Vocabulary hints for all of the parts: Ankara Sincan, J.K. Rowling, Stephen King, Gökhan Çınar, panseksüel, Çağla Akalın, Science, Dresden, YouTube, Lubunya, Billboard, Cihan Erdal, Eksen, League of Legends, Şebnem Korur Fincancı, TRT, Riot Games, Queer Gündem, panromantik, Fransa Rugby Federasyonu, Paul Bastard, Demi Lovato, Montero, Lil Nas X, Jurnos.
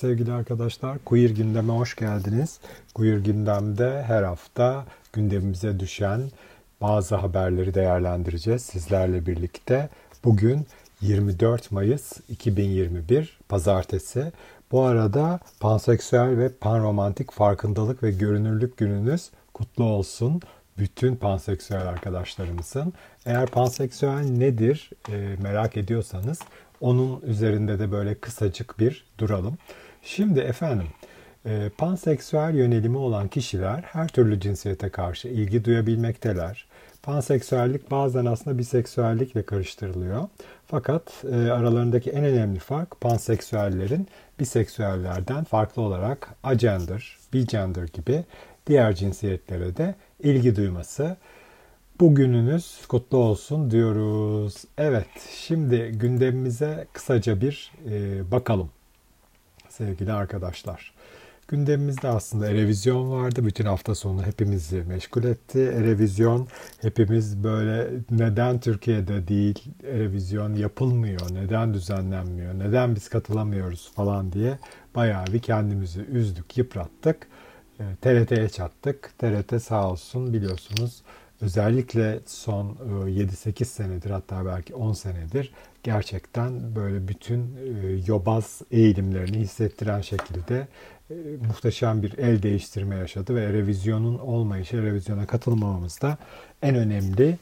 Sevgili arkadaşlar, Queer Gündem'e hoş geldiniz. Queer Gündem'de her hafta gündemimize düşen bazı haberleri değerlendireceğiz sizlerle birlikte. Bugün 24 Mayıs 2021 Pazartesi. Bu arada panseksüel ve panromantik farkındalık ve görünürlük gününüz kutlu olsun. Bütün panseksüel arkadaşlarımızın. Eğer panseksüel nedir merak ediyorsanız onun üzerinde de böyle kısacık bir duralım. Şimdi efendim, panseksüel yönelimi olan kişiler her türlü cinsiyete karşı ilgi duyabilmekteler. Panseksüellik bazen aslında biseksüellikle karıştırılıyor. Fakat aralarındaki en önemli fark panseksüellerin biseksüellerden farklı olarak agender, bigender gibi diğer cinsiyetlere de ilgi duyması. Bugününüz kutlu olsun diyoruz. Evet, şimdi gündemimize kısaca bir bakalım sevgili arkadaşlar. Gündemimizde aslında Erevizyon vardı. Bütün hafta sonu hepimizi meşgul etti. Erevizyon, hepimiz böyle neden Türkiye'de değil, Erevizyon yapılmıyor, neden düzenlenmiyor, neden biz katılamıyoruz falan diye bayağı bir kendimizi üzdük, yıprattık. TRT'ye çattık. TRT sağ olsun, biliyorsunuz özellikle son 7-8 senedir, hatta belki 10 senedir gerçekten böyle bütün yobaz eğilimlerini hissettiren şekilde muhteşem bir el değiştirme yaşadı ve revizyonun olmayışı, revizyona katılmamamız da en önemli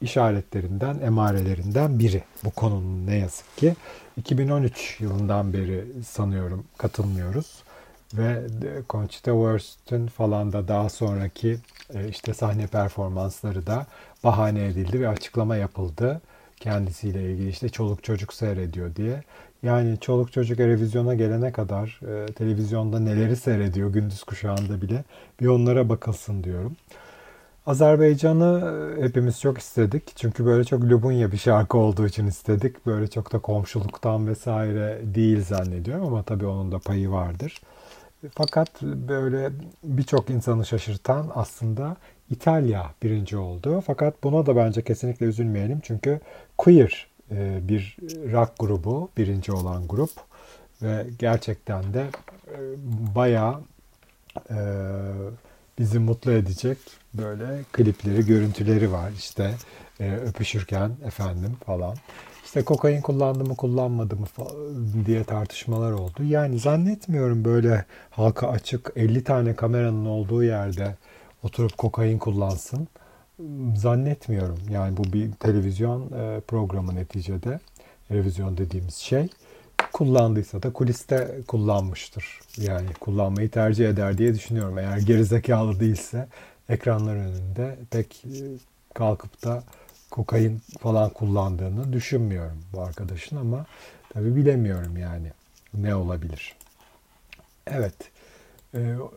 işaretlerinden, emarelerinden biri. Bu konunun ne yazık ki 2013 yılından beri sanıyorum katılmıyoruz. Ve Conchita Wurst'ün falan da daha sonraki işte sahne performansları da bahane edildi ve açıklama yapıldı. Kendisiyle ilgili işte çoluk çocuk seyrediyor diye. Yani çoluk çocuk televizyona gelene kadar televizyonda neleri seyrediyor gündüz kuşağında bile bir onlara bakılsın diyorum. Azerbaycan'ı hepimiz çok istedik. Çünkü böyle çok Lubunya bir şarkı olduğu için istedik. Böyle çok da komşuluktan vesaire değil zannediyorum ama tabii onun da payı vardır. Fakat böyle birçok insanı şaşırtan aslında İtalya birinci oldu. Fakat buna da bence kesinlikle üzülmeyelim. Çünkü queer bir rock grubu, birinci olan grup. Ve gerçekten de bayağı bizi mutlu edecek böyle klipleri, görüntüleri var. İşte öpüşürken efendim falan. İşte kokain kullandı mı kullanmadı mı diye tartışmalar oldu. Yani zannetmiyorum böyle halka açık 50 tane kameranın olduğu yerde oturup kokain kullansın. Zannetmiyorum. Yani bu bir televizyon programı neticede. Televizyon dediğimiz şey. Kullandıysa da kuliste kullanmıştır. Yani kullanmayı tercih eder diye düşünüyorum. Eğer gerizekalı değilse ekranlar önünde pek kalkıp da kokain falan kullandığını düşünmüyorum bu arkadaşın ama tabii bilemiyorum yani ne olabilir. Evet,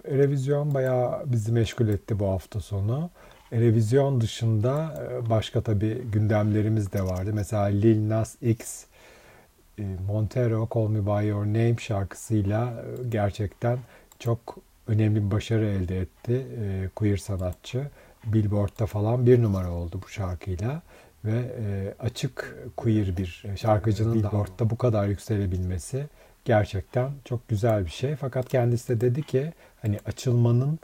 Erevizyon bayağı bizi meşgul etti bu hafta sonu. Erevizyon dışında başka tabii gündemlerimiz de vardı. Mesela Lil Nas X, Montero Call Me By Your Name şarkısıyla gerçekten çok önemli bir başarı elde etti queer sanatçı. Billboard'da falan 1 numara oldu bu şarkıyla ve açık queer bir şarkıcının Billboard'da bu kadar yükselebilmesi gerçekten çok güzel bir şey. Fakat kendisi de dedi ki hani açılmanın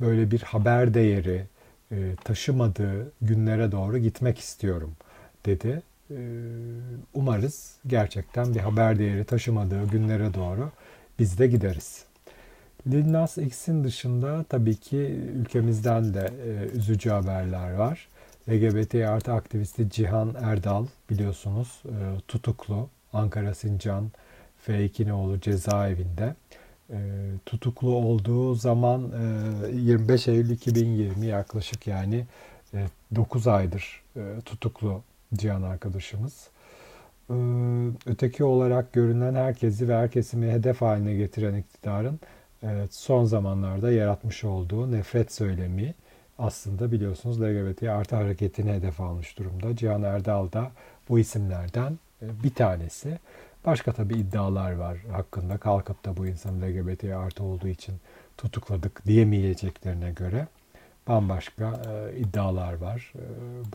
böyle bir haber değeri taşımadığı günlere doğru gitmek istiyorum dedi. Umarız gerçekten bir haber değeri taşımadığı günlere doğru biz de gideriz. Lil Nas X'in dışında tabii ki ülkemizden de üzücü haberler var. LGBT artı aktivisti Cihan Erdal biliyorsunuz tutuklu. Ankara Sincan Feikinoğlu cezaevinde. Tutuklu olduğu zaman 25 Eylül 2020 yaklaşık yani 9 aydır tutuklu Cihan arkadaşımız. Öteki olarak görünen herkesi ve her kesimi hedef haline getiren iktidarın son zamanlarda yaratmış olduğu nefret söylemi aslında biliyorsunuz LGBT artı hareketini hedef almış durumda. Cihan Erdal da bu isimlerden bir tanesi. Başka tabii iddialar var hakkında. Kalkıp da bu insanı LGBT artı olduğu için tutukladık diyemeyeceklerine göre bambaşka iddialar var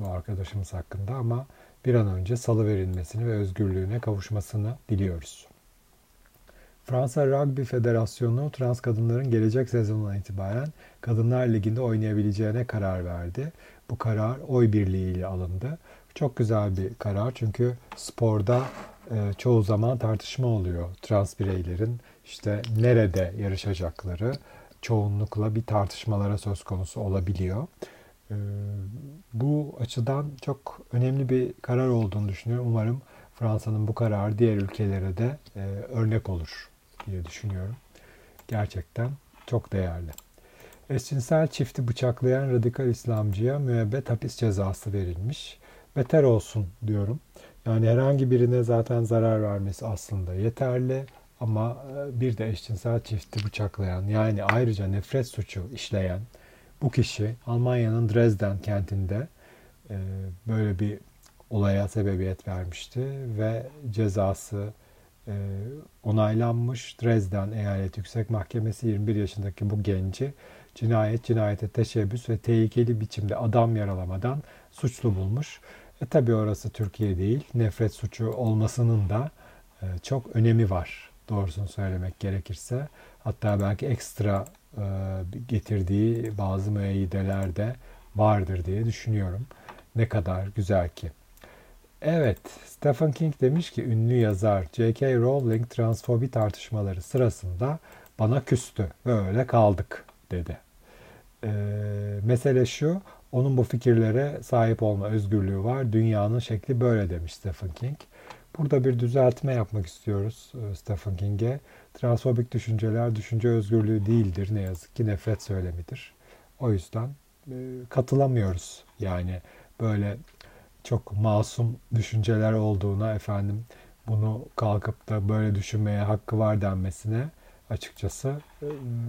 bu arkadaşımız hakkında ama bir an önce salıverilmesini ve özgürlüğüne kavuşmasını diliyoruz. Fransa Rugby Federasyonu trans kadınların gelecek sezonundan itibaren Kadınlar Ligi'nde oynayabileceğine karar verdi. Bu karar oy birliğiyle alındı. Çok güzel bir karar çünkü sporda çoğu zaman tartışma oluyor. Trans bireylerin işte nerede yarışacakları çoğunlukla bir tartışmalara söz konusu olabiliyor. Bu açıdan çok önemli bir karar olduğunu düşünüyorum. Umarım Fransa'nın bu kararı diğer ülkelere de örnek olur diye düşünüyorum. Gerçekten çok değerli. Eşcinsel çifti bıçaklayan radikal İslamcıya müebbet hapis cezası verilmiş. Beter olsun diyorum. Yani herhangi birine zaten zarar vermesi aslında yeterli. Ama bir de eşcinsel çifti bıçaklayan, yani ayrıca nefret suçu işleyen bu kişi Almanya'nın Dresden kentinde böyle bir olaya sebebiyet vermişti ve cezası onaylanmış. Dresden Eyalet Yüksek Mahkemesi 21 yaşındaki bu genci cinayete teşebbüs ve tehlikeli biçimde adam yaralamadan suçlu bulmuş. Tabii orası Türkiye değil. Nefret suçu olmasının da çok önemi var doğrusunu söylemek gerekirse. Hatta belki ekstra getirdiği bazı müeyyideler de vardır diye düşünüyorum. Ne kadar güzel ki. Evet, Stephen King demiş ki ünlü yazar J.K. Rowling transfobi tartışmaları sırasında bana küstü ve öyle kaldık dedi. Mesele şu, onun bu fikirlere sahip olma özgürlüğü var. Dünyanın şekli böyle demiş Stephen King. Burada bir düzeltme yapmak istiyoruz Stephen King'e. Transfobik düşünceler düşünce özgürlüğü değildir. Ne yazık ki nefret söylemidir. O yüzden katılamıyoruz. Yani böyle çok masum düşünceler olduğuna, efendim bunu kalkıp da böyle düşünmeye hakkı var denmesine açıkçası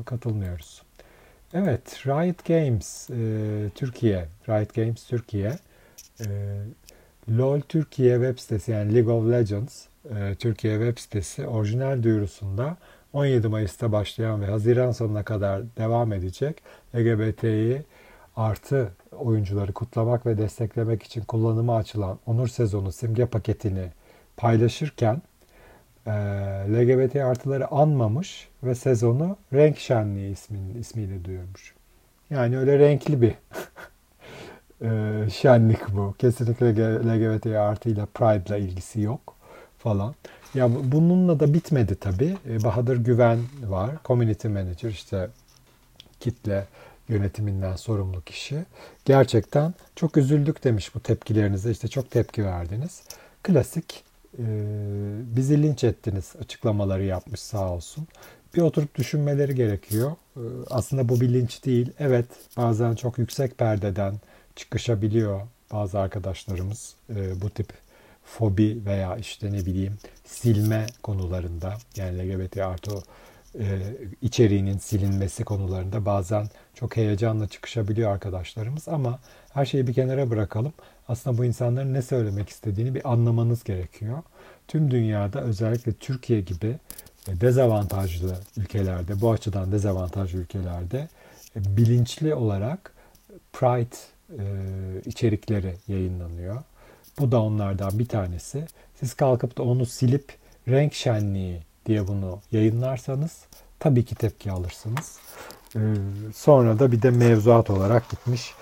katılmıyoruz. Evet, Riot Games Türkiye, Riot Games Türkiye, LOL Türkiye web sitesi, yani League of Legends Türkiye web sitesi orijinal duyurusunda 17 Mayıs'ta başlayan ve Haziran sonuna kadar devam edecek LGBTİ artı oyuncuları kutlamak ve desteklemek için kullanıma açılan Onur Sezonu simge paketini paylaşırken LGBT artıları anmamış ve sezonu Renk Şenliği ismiyle duyurmuş. Yani öyle renkli bir şenlik bu. Kesinlikle LGBT artıyla, Pride'la ilgisi yok falan. Ya bununla da bitmedi tabii. Bahadır Güven var. Community Manager, işte kitle yönetiminden sorumlu kişi. Gerçekten çok üzüldük demiş bu tepkilerinize. İşte çok tepki verdiniz. Klasik bizi linç ettiniz açıklamaları yapmış sağ olsun. Bir oturup düşünmeleri gerekiyor. Aslında bu bir linç değil. Evet, bazen çok yüksek perdeden çıkışabiliyor bazı arkadaşlarımız bu tip fobi veya işte ne bileyim silme konularında, yani LGBT artı içeriğinin silinmesi konularında bazen çok heyecanla çıkışabiliyor arkadaşlarımız, ama her şeyi bir kenara bırakalım. Aslında bu insanların ne söylemek istediğini bir anlamanız gerekiyor. Tüm dünyada, özellikle Türkiye gibi dezavantajlı ülkelerde, bu açıdan dezavantajlı ülkelerde bilinçli olarak Pride içerikleri yayınlanıyor. Bu da onlardan bir tanesi. Siz kalkıp da onu silip Renk Şenliği diye bunu yayınlarsanız tabii ki tepki alırsınız. Sonra da bir de mevzuat olarak gitmiş.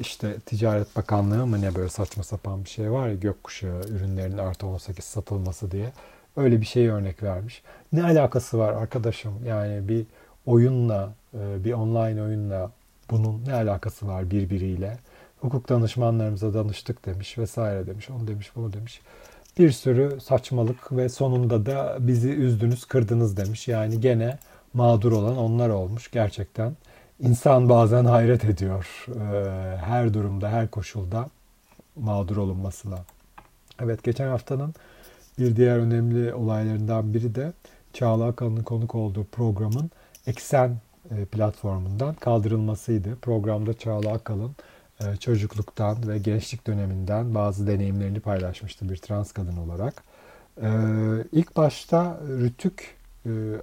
İşte Ticaret Bakanlığı mı ne, böyle saçma sapan bir şey var ya, gökkuşağı ürünlerinin artı 18 satılması diye. Öyle bir şeye örnek vermiş. Ne alakası var arkadaşım? Yani bir oyunla, bir online oyunla bunun ne alakası var birbiriyle? Hukuk danışmanlarımıza danıştık demiş vesaire demiş. Onu demiş, bunu demiş. Bir sürü saçmalık ve sonunda da bizi üzdünüz, kırdınız demiş. Yani gene mağdur olan onlar olmuş. Gerçekten insan bazen hayret ediyor. Her durumda, her koşulda mağdur olunmasına. Evet, geçen haftanın bir diğer önemli olaylarından biri de Çağla Akalın'ın konuk olduğu programın Eksen platformundan kaldırılmasıydı. Programda Çağla Akalın çocukluktan ve gençlik döneminden bazı deneyimlerini paylaşmıştı bir trans kadın olarak. İlk başta Rütük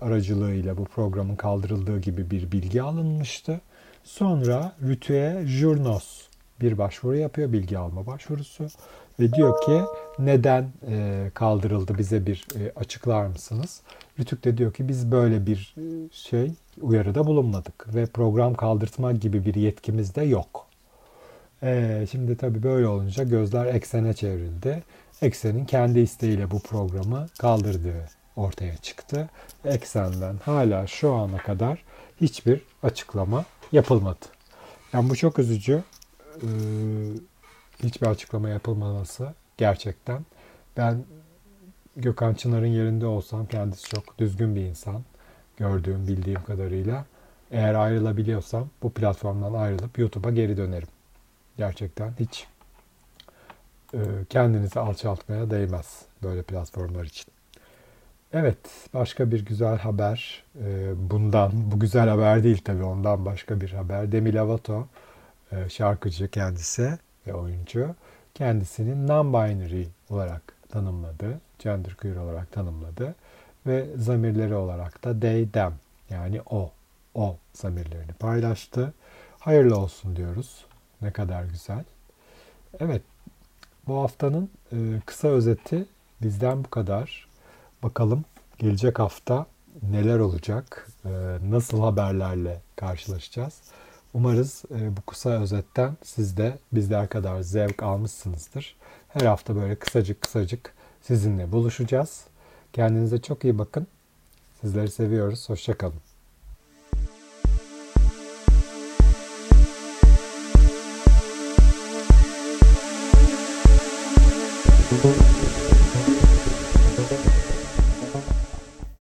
aracılığıyla bu programın kaldırıldığı gibi bir bilgi alınmıştı. Sonra Rütük'e Jurnos bir başvuru yapıyor, bilgi alma başvurusu. Ve diyor ki neden kaldırıldı, bize bir açıklar mısınız? Rütük de diyor ki biz böyle bir şey uyarıda bulunmadık ve program kaldırtma gibi bir yetkimiz de yok. Şimdi tabii böyle olunca gözler Eksen'e çevrildi. Eksen'in kendi isteğiyle bu programı kaldırdığı ortaya çıktı. Eksen'den hala şu ana kadar hiçbir açıklama yapılmadı. Yani bu çok üzücü. Hiçbir açıklama yapılmaması gerçekten. Ben Gökhan Çınar'ın yerinde olsam, kendisi çok düzgün bir insan gördüğüm, bildiğim kadarıyla, eğer ayrılabiliyorsam bu platformdan ayrılıp YouTube'a geri dönerim. Gerçekten hiç kendinizi alçaltmaya değmez böyle platformlar için. Evet, başka bir güzel haber. Bu güzel haber değil tabii, ondan başka bir haber. Demi Lovato, şarkıcı kendisi ve oyuncu, kendisini non-binary olarak tanımladı. Genderqueer olarak tanımladı. Ve zamirleri olarak da they, them, yani o zamirlerini paylaştı. Hayırlı olsun diyoruz. Ne kadar güzel. Evet, bu haftanın kısa özeti bizden bu kadar. Bakalım gelecek hafta neler olacak, nasıl haberlerle karşılaşacağız. Umarız bu kısa özetten siz de bizler kadar zevk almışsınızdır. Her hafta böyle kısacık sizinle buluşacağız. Kendinize çok iyi bakın. Sizleri seviyoruz. Hoşça kalın.